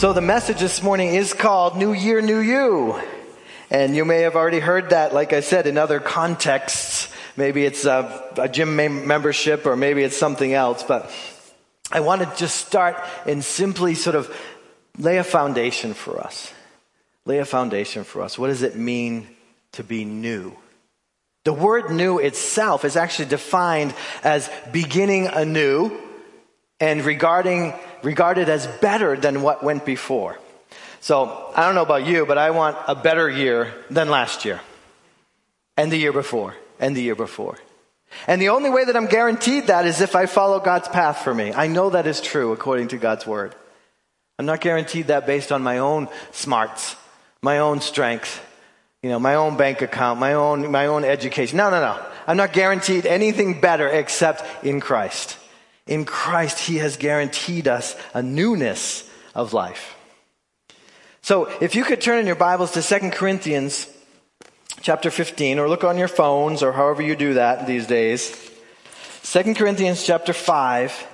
So the message this morning is called New Year, New You. And you may have already heard that, like I said, in other contexts. Maybe it's a gym membership or maybe it's something else. But I want to just start and simply sort of lay a foundation for us. Lay a foundation for us. What does it mean to be new? The word new itself is actually defined as beginning anew and regarded as better than what went before. So, I don't know about you, but I want a better year than last year. And the year before. And the year before. And the only way that I'm guaranteed that is if I follow God's path for me. I know that is true according to God's word. I'm not guaranteed that based on my own smarts, my own strength, my own bank account, my own education. No. I'm not guaranteed anything better except in Christ. In Christ, He has guaranteed us a newness of life. So if you could turn in your Bibles to 2 Corinthians chapter 15, or look on your phones, or however you do that these days. 2 Corinthians chapter 5,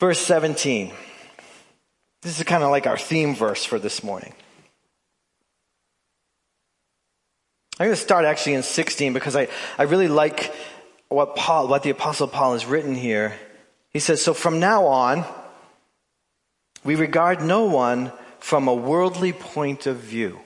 verse 17. This is kind of like our theme verse for this morning. I'm going to start actually in 16 because I really like what the Apostle Paul has written here. He says, so from now on, we regard no one from a worldly point of view.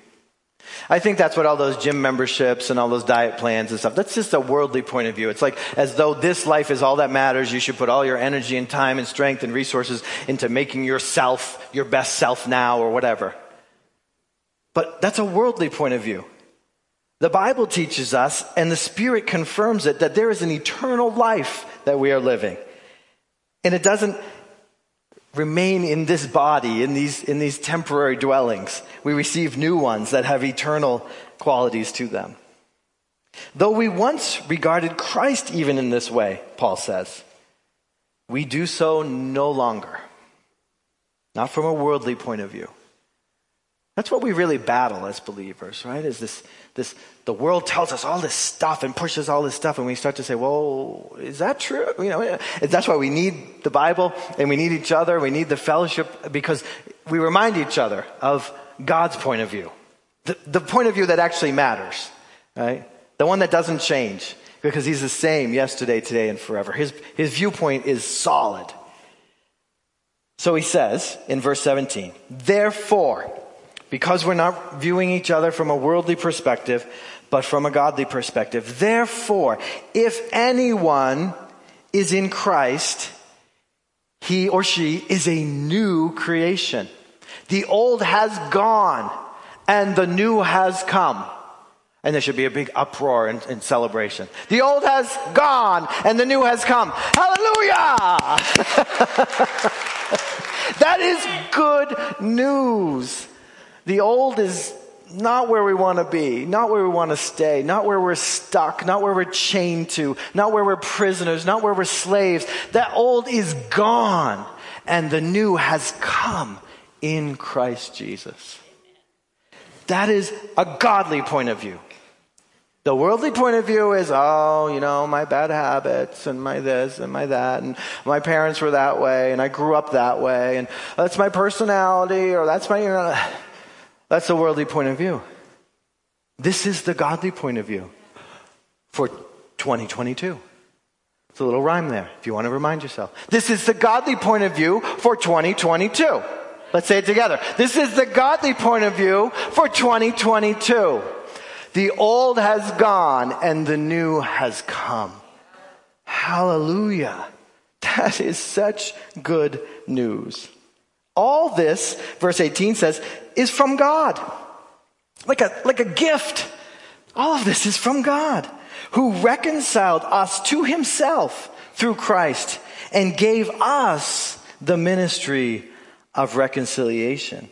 I think that's what all those gym memberships and all those diet plans and stuff, that's just a worldly point of view. It's like as though this life is all that matters. You should put all your energy and time and strength and resources into making yourself your best self now or whatever. But that's a worldly point of view. The Bible teaches us, and the Spirit confirms it, that there is an eternal life that we are living. And it doesn't remain in this body, in these temporary dwellings. We receive new ones that have eternal qualities to them. Though we once regarded Christ even in this way, Paul says, we do so no longer. Not from a worldly point of view. That's what we really battle as believers, right? Is this the world tells us all this stuff and pushes all this stuff, and we start to say, well, is that true? That's why we need the Bible, and we need each other, we need the fellowship, because we remind each other of God's point of view. The point of view that actually matters, right? The one that doesn't change, because He's the same yesterday, today, and forever. His viewpoint is solid. So he says in verse 17, therefore, because we're not viewing each other from a worldly perspective, but from a godly perspective. Therefore, if anyone is in Christ, he or she is a new creation. The old has gone, and the new has come. And there should be a big uproar and celebration. The old has gone, and the new has come. Hallelujah! That is good news. The old is not where we want to be, not where we want to stay, not where we're stuck, not where we're chained to, not where we're prisoners, not where we're slaves. That old is gone, and the new has come in Christ Jesus. That is a godly point of view. The worldly point of view is, my bad habits and my this and my that, and my parents were that way, and I grew up that way, and that's my personality, or that's my... That's the worldly point of view. This is the godly point of view for 2022. It's a little rhyme there, if you want to remind yourself. This is the godly point of view for 2022. Let's say it together. This is the godly point of view for 2022. The old has gone and the new has come. Hallelujah. That is such good news. All this, verse 18 says, is from God. Like a gift. All of this is from God, who reconciled us to Himself through Christ and gave us the ministry of reconciliation.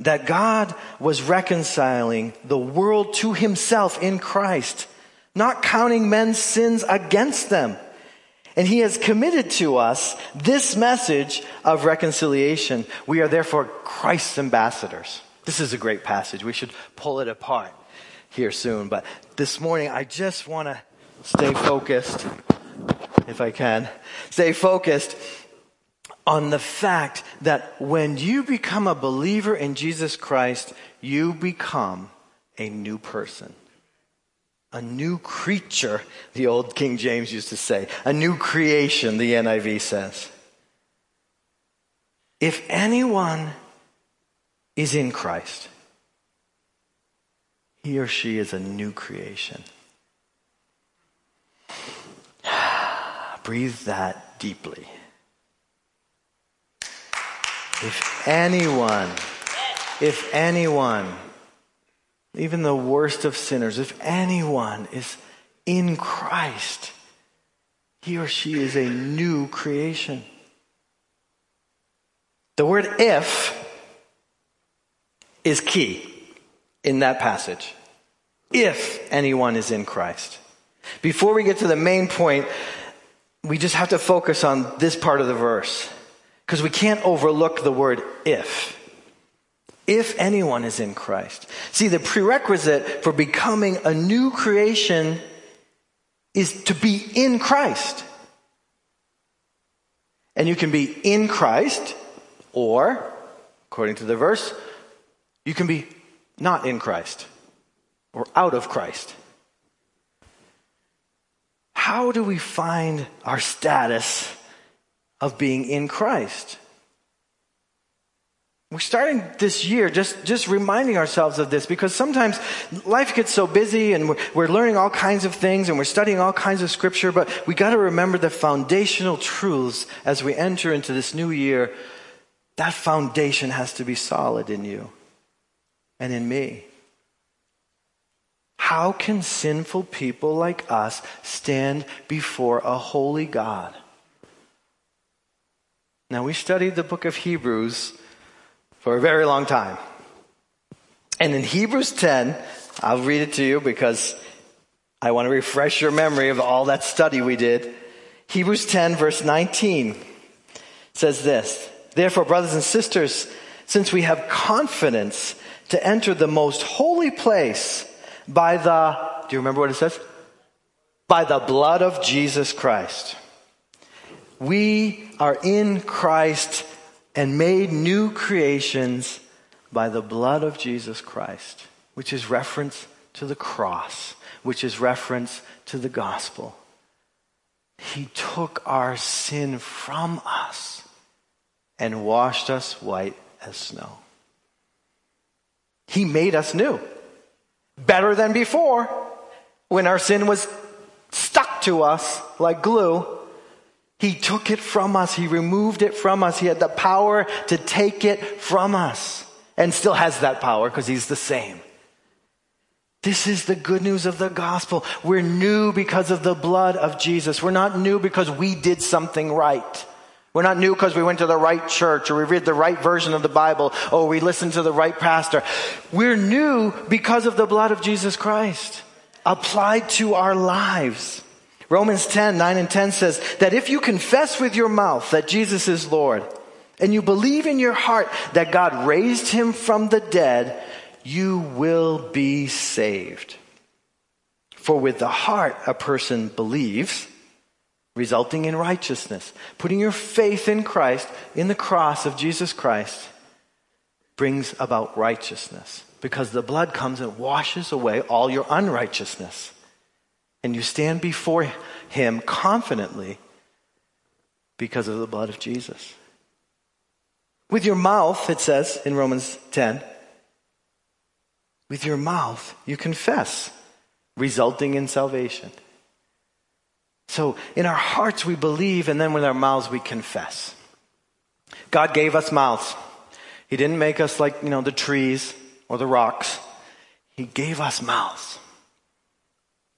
That God was reconciling the world to Himself in Christ, not counting men's sins against them. And He has committed to us this message of reconciliation. We are therefore Christ's ambassadors. This is a great passage. We should pull it apart here soon. But this morning, I just want to stay focused, if I can. Stay focused on the fact that when you become a believer in Jesus Christ, you become a new person. A new creature, the old King James used to say. A new creation, the NIV says. If anyone is in Christ, he or she is a new creation. Breathe that deeply. If anyone, even the worst of sinners, if anyone is in Christ, he or she is a new creation. The word "if" is key in that passage. If anyone is in Christ. Before we get to the main point, we just have to focus on this part of the verse, because we can't overlook the word "if." If anyone is in Christ. See, the prerequisite for becoming a new creation is to be in Christ. And you can be in Christ, or, according to the verse, you can be not in Christ, or out of Christ. How do we find our status of being in Christ? We're starting this year just reminding ourselves of this, because sometimes life gets so busy and we're learning all kinds of things and we're studying all kinds of scripture, but we got to remember the foundational truths as we enter into this new year. That foundation has to be solid in you and in me. How can sinful people like us stand before a holy God? Now, we studied the book of Hebrews for a very long time. And in Hebrews 10, I'll read it to you because I want to refresh your memory of all that study we did. Hebrews 10 verse 19 says this: "Therefore, brothers and sisters, since we have confidence to enter the most holy place by the," do you remember what it says? "By the blood of Jesus Christ." We are in Christ and made new creations by the blood of Jesus Christ, which is reference to the cross, which is reference to the gospel. He took our sin from us and washed us white as snow. He made us new, better than before, when our sin was stuck to us like glue. He took it from us. He removed it from us. He had the power to take it from us, and still has that power because he's the same. This is the good news of the gospel. We're new because of the blood of Jesus. We're not new because we did something right. We're not new because we went to the right church, or we read the right version of the Bible, or we listened to the right pastor. We're new because of the blood of Jesus Christ applied to our lives. Romans 10, 9 and 10 says that if you confess with your mouth that Jesus is Lord, and you believe in your heart that God raised him from the dead, you will be saved. For with the heart a person believes, resulting in righteousness. Putting your faith in Christ, in the cross of Jesus Christ, brings about righteousness, because the blood comes and washes away all your unrighteousness. And you stand before him confidently because of the blood of Jesus. With your mouth, it says in Romans 10, with your mouth you confess, resulting in salvation. So in our hearts we believe, and then with our mouths we confess. God gave us mouths. He didn't make us like, the trees or the rocks. He gave us mouths.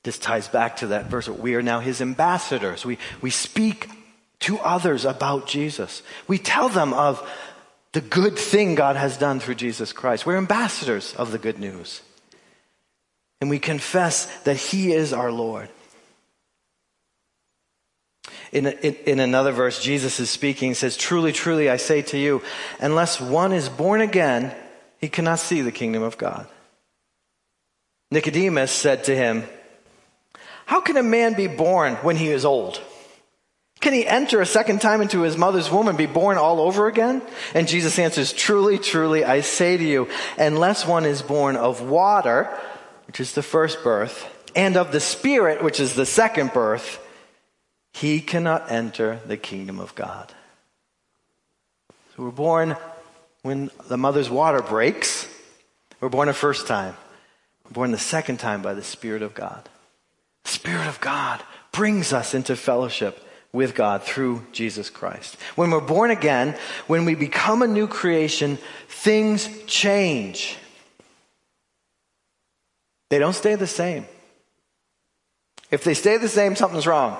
This ties back to that verse. We are now his ambassadors. We speak to others about Jesus. We tell them of the good thing God has done through Jesus Christ. We're ambassadors of the good news. And we confess that he is our Lord. In another verse, Jesus is speaking. He says, "Truly, truly, I say to you, unless one is born again, he cannot see the kingdom of God." Nicodemus said to him, "How can a man be born when he is old? Can he enter a second time into his mother's womb and be born all over again? And Jesus answers, truly, truly, I say to you, unless one is born of water, which is the first birth, and of the Spirit, which is the second birth, he cannot enter the kingdom of God. So we're born when the mother's water breaks. We're born the first time. We're born the second time by the Spirit of God. The Spirit of God brings us into fellowship with God through Jesus Christ. When we're born again, when we become a new creation, things change. They don't stay the same. If they stay the same, something's wrong.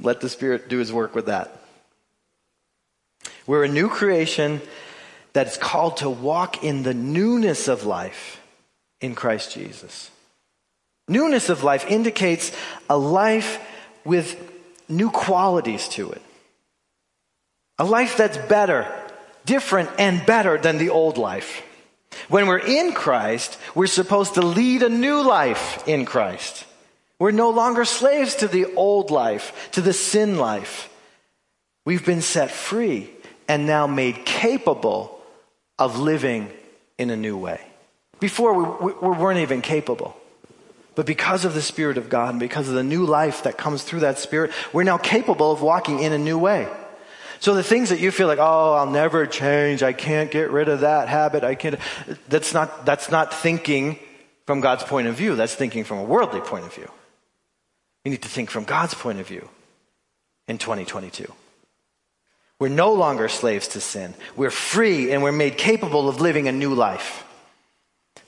Let the Spirit do his work with that. We're a new creation that's called to walk in the newness of life in Christ Jesus. Newness of life indicates a life with new qualities to it. A life that's better, different, and better than the old life. When we're in Christ, we're supposed to lead a new life in Christ. We're no longer slaves to the old life, to the sin life. We've been set free and now made capable of living in a new way. Before, we weren't even capable. But because of the Spirit of God and because of the new life that comes through that Spirit, we're now capable of walking in a new way. So the things that you feel like, oh, I'll never change, I can't get rid of that habit, I can't, that's not thinking from God's point of view. That's thinking from a worldly point of view. You need to think from God's point of view in 2022. We're no longer slaves to sin. We're free and we're made capable of living a new life.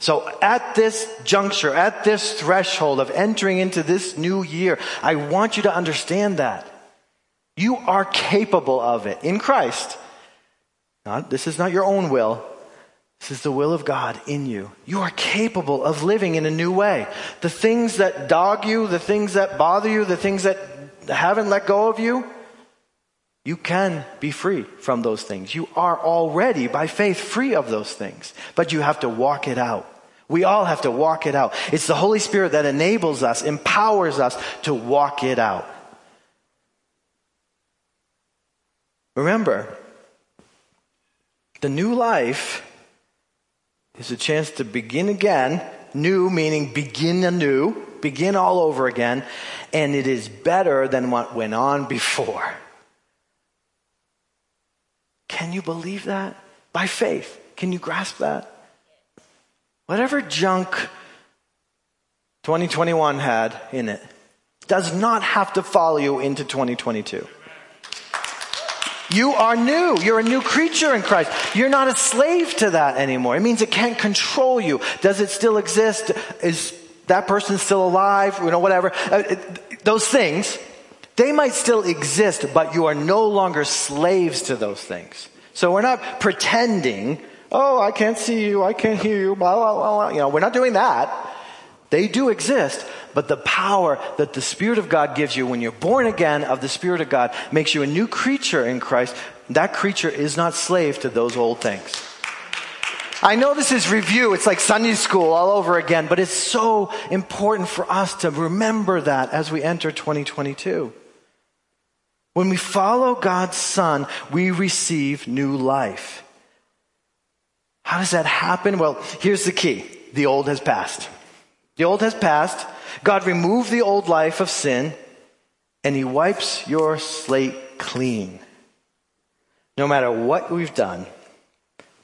So at this juncture, at this threshold of entering into this new year, I want you to understand that. You are capable of it in Christ. This is not your own will. This is the will of God in you. You are capable of living in a new way. The things that dog you, the things that bother you, the things that haven't let go of you, you can be free from those things. You are already, by faith, free of those things. But you have to walk it out. We all have to walk it out. It's the Holy Spirit that enables us, empowers us to walk it out. Remember, the new life is a chance to begin again. New meaning begin anew, begin all over again. And it is better than what went on before. Can you believe that? By faith, can you grasp that? Whatever junk 2021 had in it does not have to follow you into 2022. You are new. You're a new creature in Christ. You're not a slave to that anymore. It means it can't control you. Does it still exist? Is that person still alive? You know, whatever. Those things. They might still exist, but you are no longer slaves to those things. So we're not pretending, oh, I can't see you, I can't hear you, blah, blah, blah, blah. You know, we're not doing that. They do exist, but the power that the Spirit of God gives you when you're born again of the Spirit of God makes you a new creature in Christ. That creature is not slave to those old things. I know this is review. It's like Sunday school all over again, but it's so important for us to remember that as we enter 2022. When we follow God's Son, we receive new life. How does that happen? Well, here's the key. The old has passed. The old has passed. God removed the old life of sin, and he wipes your slate clean. No matter what we've done,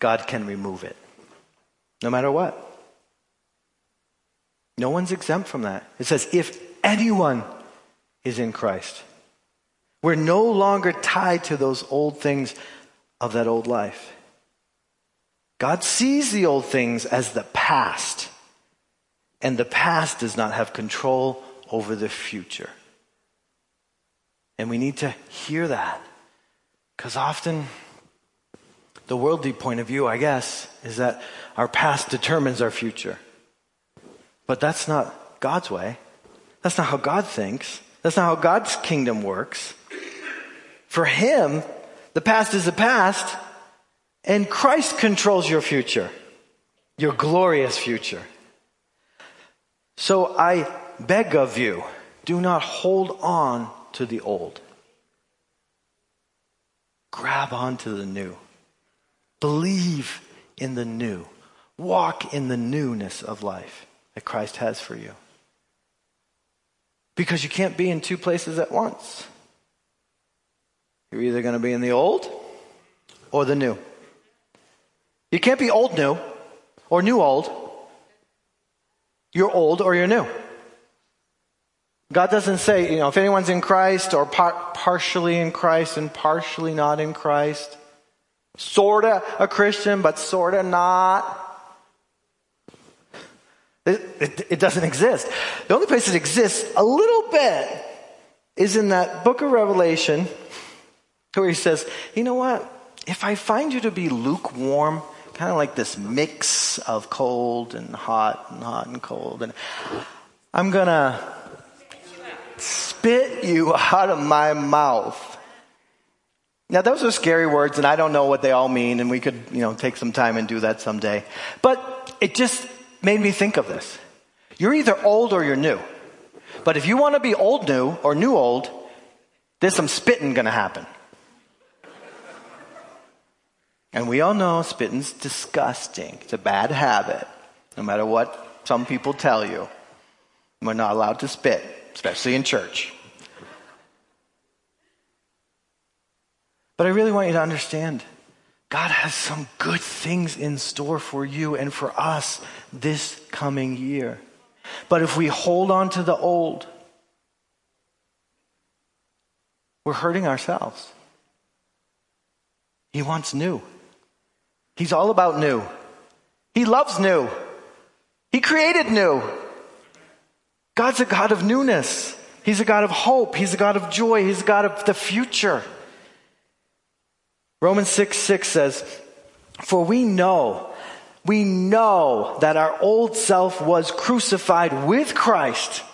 God can remove it. No matter what. No one's exempt from that. It says, if anyone is in Christ, we're no longer tied to those old things of that old life. God sees the old things as the past, and the past does not have control over the future. And we need to hear that, because often the worldly point of view, I guess, is that our past determines our future. But that's not God's way. That's not how God thinks. That's not how God's kingdom works. For him, the past is the past, and Christ controls your future, your glorious future. So I beg of you, do not hold on to the old. Grab onto the new. Believe in the new. Walk in the newness of life that Christ has for you. Because you can't be in two places at once. You're either going to be in the old or the new. You can't be old new or new old. You're old or you're new. God doesn't say, if anyone's in Christ or partially in Christ and partially not in Christ. Sorta a Christian, but sorta not. It doesn't exist. The only place it exists a little bit is in that book of Revelation where he says, if I find you to be lukewarm, kind of like this mix of cold and hot and cold, and I'm going to spit you out of my mouth. Now, those are scary words, and I don't know what they all mean, and we could, take some time and do that someday. But it just made me think of this. You're either old or you're new. But if you want to be old new or new old, there's some spitting going to happen. And we all know spitting's disgusting. It's a bad habit, no matter what some people tell you. We're not allowed to spit, especially in church. But I really want you to understand, God has some good things in store for you and for us this coming year. But if we hold on to the old, we're hurting ourselves. He wants new. He's all about new. He loves new. He created new. God's a God of newness. He's a God of hope. He's a God of joy. He's a God of the future. Romans 6:6 says, for we know that our old self was crucified with Christ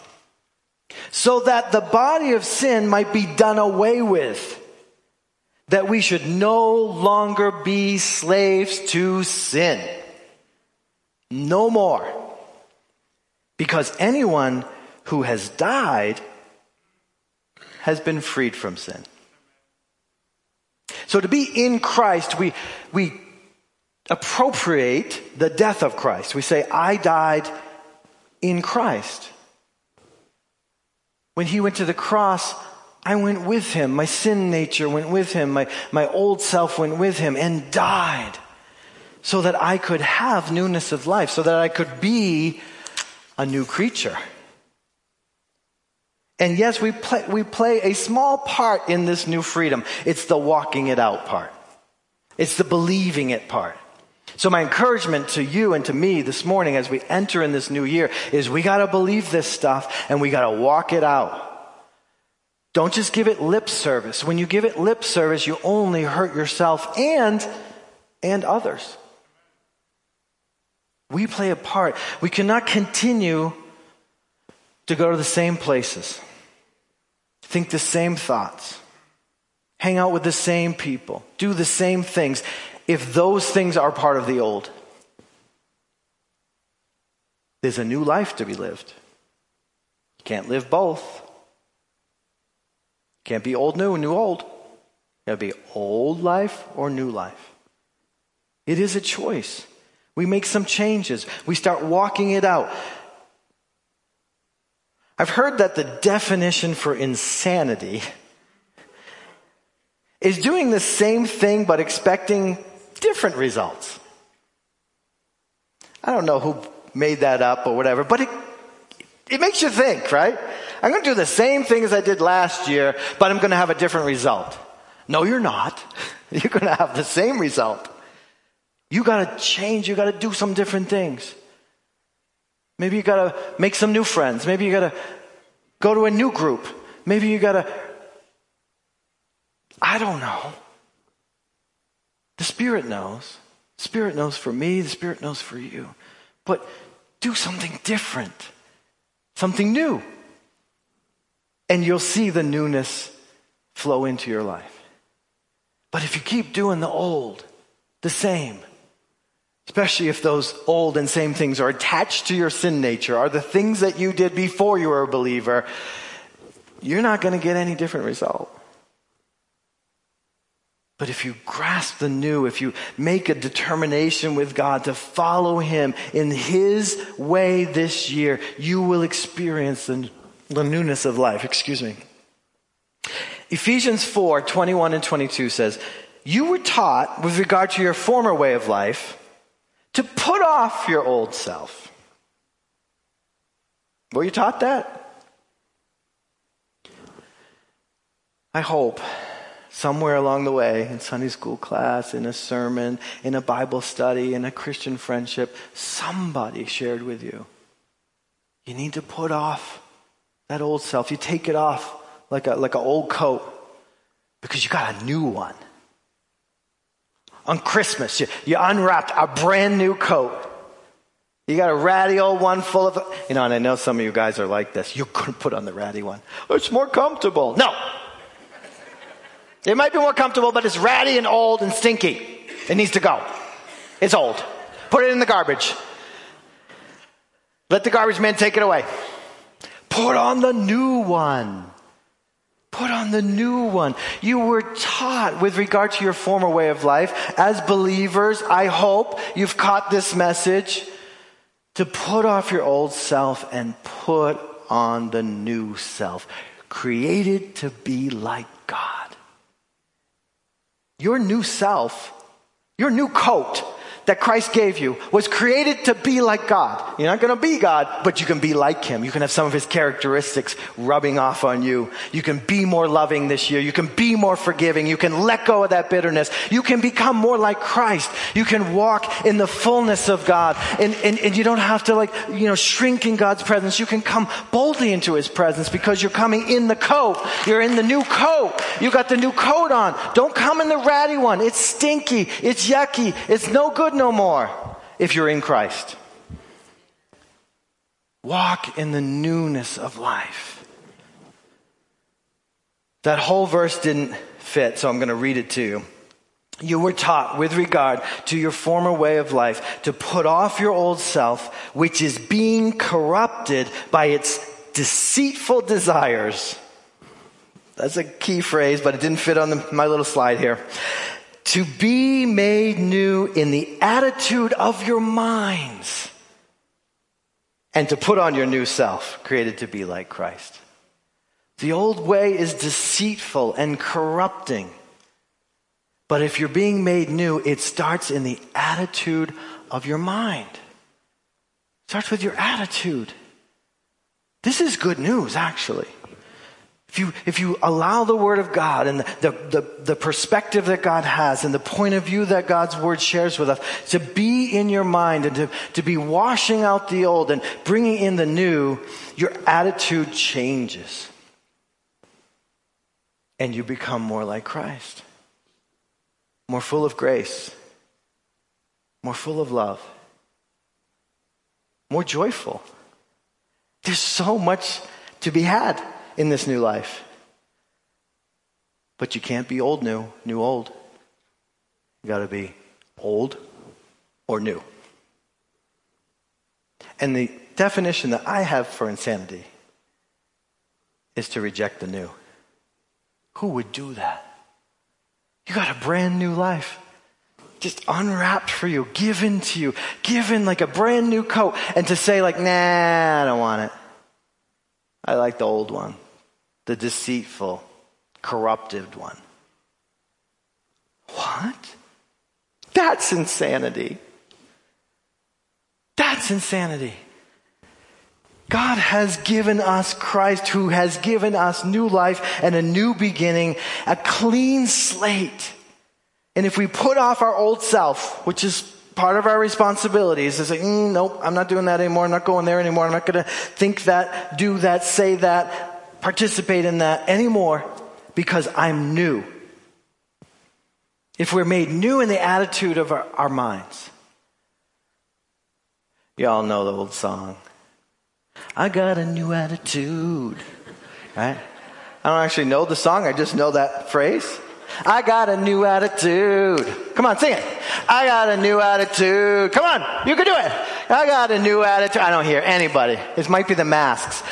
so that the body of sin might be done away with, that we should no longer be slaves to sin. No more. Because anyone who has died has been freed from sin. So to be in Christ, we appropriate the death of Christ. We say, I died in Christ. When he went to the cross, I went with him. My sin nature went with him. My old self went with him and died so that I could have newness of life, so that I could be a new creature. And yes, we play a small part in this new freedom. It's the walking it out part. It's the believing it part. So my encouragement to you and to me this morning as we enter in this new year is we got to believe this stuff and we got to walk it out. Don't just give it lip service. When you give it lip service, you only hurt yourself and others. We play a part. We cannot continue to go to the same places, think the same thoughts, hang out with the same people, do the same things, if those things are part of the old. There's a new life to be lived. You can't live both. Can't be old, new, and new, old. Gotta be old life or new life. It is a choice. We make some changes. We start walking it out. I've heard that the definition for insanity is doing the same thing but expecting different results. I don't know who made that up or whatever, but it makes you think, right? I'm going to do the same thing as I did last year, but I'm going to have a different result. No, you're not. You're going to have the same result. You got to change. You got to do some different things. Maybe you got to make some new friends. Maybe you got to go to a new group. Maybe you got to, I don't know. The Spirit knows. The Spirit knows for me. The Spirit knows for you. But do something different. Something new. And you'll see the newness flow into your life. But if you keep doing the old, the same, Especially if those old and same things are attached to your sin nature, are the things that you did before you were a believer, you're not going to get any different result. But if you grasp the new, if you make a determination with God to follow Him in His way this year, you will experience the newness of life. Ephesians 4, 21 and 22 says, you were taught with regard to your former way of life to put off your old self. Were you taught that? I hope somewhere along the way, in Sunday school class, in a sermon, in a Bible study, in a Christian friendship, somebody shared with you, you need to put off that old self. You take it off like an old coat because you got a new one. On Christmas, you unwrapped a brand new coat. You got a ratty old one full of, and I know some of you guys are like this. You couldn't put on the ratty one. It's more comfortable. No. It might be more comfortable, but it's ratty and old and stinky. It needs to go. It's old. Put it in the garbage. Let the garbage man take it away. Put on the new one. Put on the new one. You were taught with regard to your former way of life. As believers, I hope you've caught this message to put off your old self and put on the new self, created to be like God. Your new self, your new coat that Christ gave you was created to be like God. You're not going to be God, but you can be like Him. You can have some of His characteristics rubbing off on you. You can be more loving this year. You can be more forgiving. You can let go of that bitterness. You can become more like Christ. You can walk in the fullness of God. And you don't have to shrink in God's presence. You can come boldly into His presence because you're coming in the coat. You're in the new coat. You got the new coat on. Don't come in the ratty one. It's stinky. It's yucky. It's no good no more if you're in Christ. Walk in the newness of life. That whole verse didn't fit, so I'm going to read it to you. You were taught with regard to your former way of life to put off your old self, which is being corrupted by its deceitful desires. That's a key phrase, but it didn't fit on my little slide here. To be made new in the attitude of your minds and to put on your new self, created to be like Christ. The old way is deceitful and corrupting. But if you're being made new, it starts in the attitude of your mind. It starts with your attitude. This is good news, actually. If you allow the Word of God and the perspective that God has and the point of view that God's Word shares with us to be in your mind and to be washing out the old and bringing in the new, your attitude changes. And you become more like Christ. More full of grace. More full of love. More joyful. There's so much to be had in this new life. But you can't be old new, new old. You got to be old or new. And the definition that I have for insanity is to reject the new. Who would do that? You got a brand new life. Just unwrapped for you, given to you, given like a brand new coat, and to say nah, I don't want it. I like the old one. The deceitful, corrupted one. What? That's insanity. That's insanity. God has given us Christ, who has given us new life and a new beginning, a clean slate. And if we put off our old self, which is part of our responsibilities, is like, nope, I'm not doing that anymore. I'm not going there anymore. I'm not going to think that, do that, say that, participate in that anymore because I'm new. If we're made new in the attitude of our minds. Y'all know the old song. I got a new attitude. Right? I don't actually know the song. I just know that phrase. I got a new attitude. Come on, sing it. I got a new attitude. Come on, you can do it. I got a new attitude. I don't hear anybody. It might be the masks.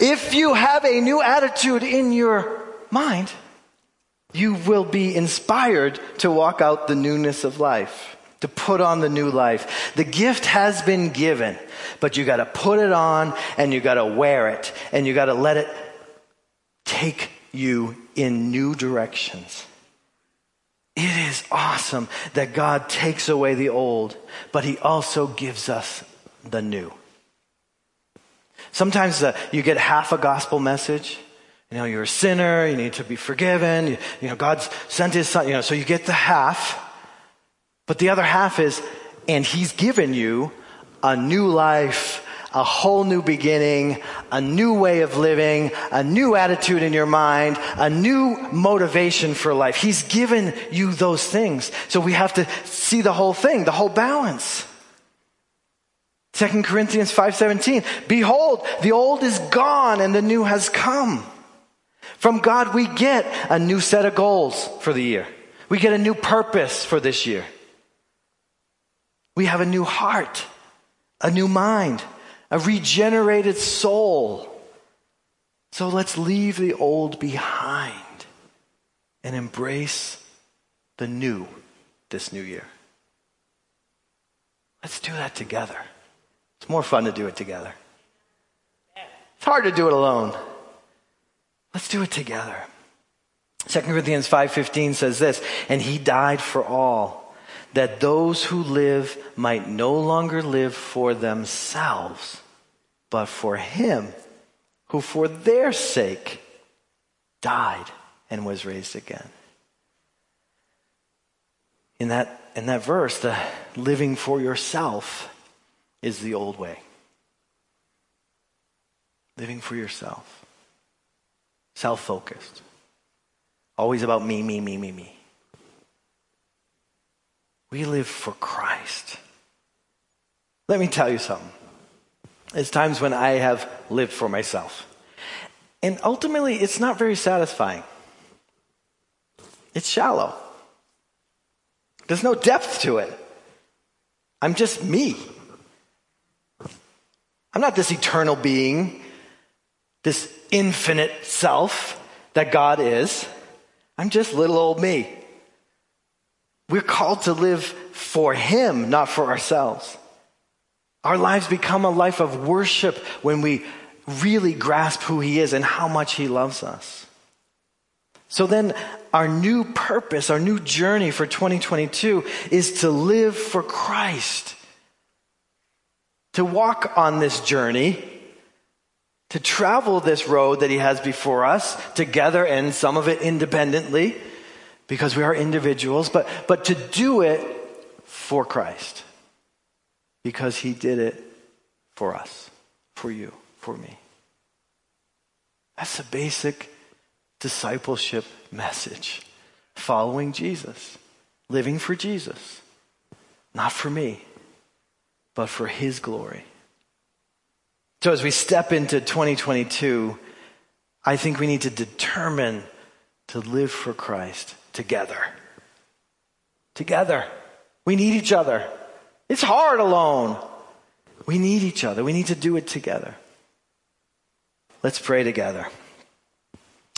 If you have a new attitude in your mind, you will be inspired to walk out the newness of life, to put on the new life. The gift has been given, but you got to put it on and you got to wear it and you got to let it take you in new directions. It is awesome that God takes away the old, but he also gives us the new. Sometimes you get half a gospel message. You know, you're a sinner, you need to be forgiven, you know, God's sent his son, you know, so you get the half, but the other half is, and he's given you a new life, a whole new beginning, a new way of living, a new attitude in your mind, a new motivation for life. He's given you those things. So we have to see the whole thing, the whole balance. 2 Corinthians 5:17, behold, the old is gone and the new has come. From God, we get a new set of goals for the year. We get a new purpose for this year. We have a new heart, a new mind, a regenerated soul. So let's leave the old behind and embrace the new this new year. Let's do that together. It's more fun to do it together. It's hard to do it alone. Let's do it together. 2 Corinthians 5:15 says this, and he died for all, that those who live might no longer live for themselves, but for him who for their sake died and was raised again. In that verse, the living for yourself is the old way. Living for yourself. Self-focused. Always about me, me, me, me, me. We live for Christ. Let me tell you something. There's times when I have lived for myself. And ultimately, it's not very satisfying. It's shallow. There's no depth to it. I'm just me. I'm not this eternal being, this infinite self that God is. I'm just little old me. We're called to live for him, not for ourselves. Our lives become a life of worship when we really grasp who he is and how much he loves us. So then our new purpose, our new journey for 2022 is to live for Christ, to walk on this journey, to travel this road that he has before us together and some of it independently because we are individuals, but to do it for Christ because he did it for us, for you, for me. That's the basic discipleship message. Following Jesus, living for Jesus, not for me, but for his glory. So as we step into 2022, I think we need to determine to live for Christ together. Together. We need each other. It's hard alone. We need each other. We need to do it together. Let's pray together.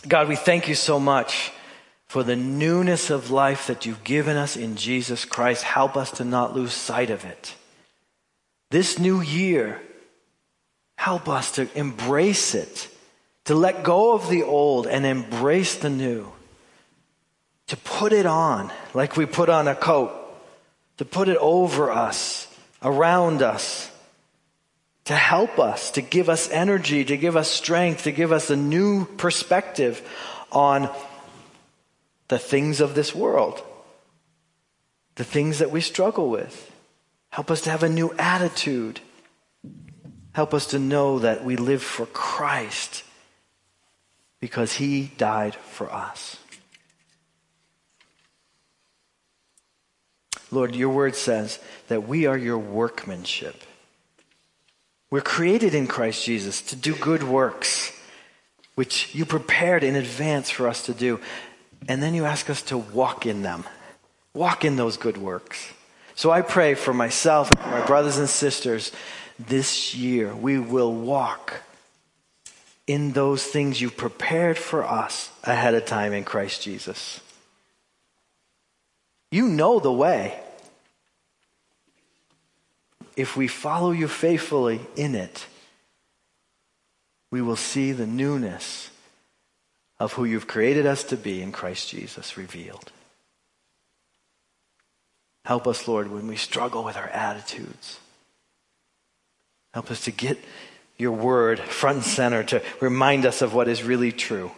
God, we thank you so much for the newness of life that you've given us in Jesus Christ. Help us to not lose sight of it. This new year, help us to embrace it, to let go of the old and embrace the new, to put it on like we put on a coat, to put it over us, around us, to help us, to give us energy, to give us strength, to give us a new perspective on the things of this world, the things that we struggle with. Help us to have a new attitude. Help us to know that we live for Christ because he died for us. Lord, your word says that we are your workmanship. We're created in Christ Jesus to do good works, which you prepared in advance for us to do. And then you ask us to walk in them. Walk in those good works. So I pray for myself and for my brothers and sisters this year. We will walk in those things you've prepared for us ahead of time in Christ Jesus. You know the way. If we follow you faithfully in it, we will see the newness of who you've created us to be in Christ Jesus revealed. Help us, Lord, when we struggle with our attitudes. Help us to get your word front and center, to remind us of what is really true,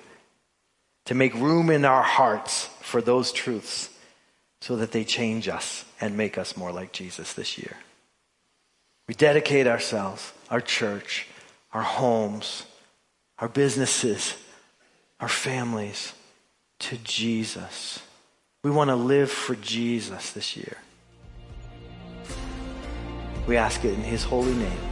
to make room in our hearts for those truths so that they change us and make us more like Jesus this year. We dedicate ourselves, our church, our homes, our businesses, our families to Jesus. We want to live for Jesus this year. We ask it in his holy name.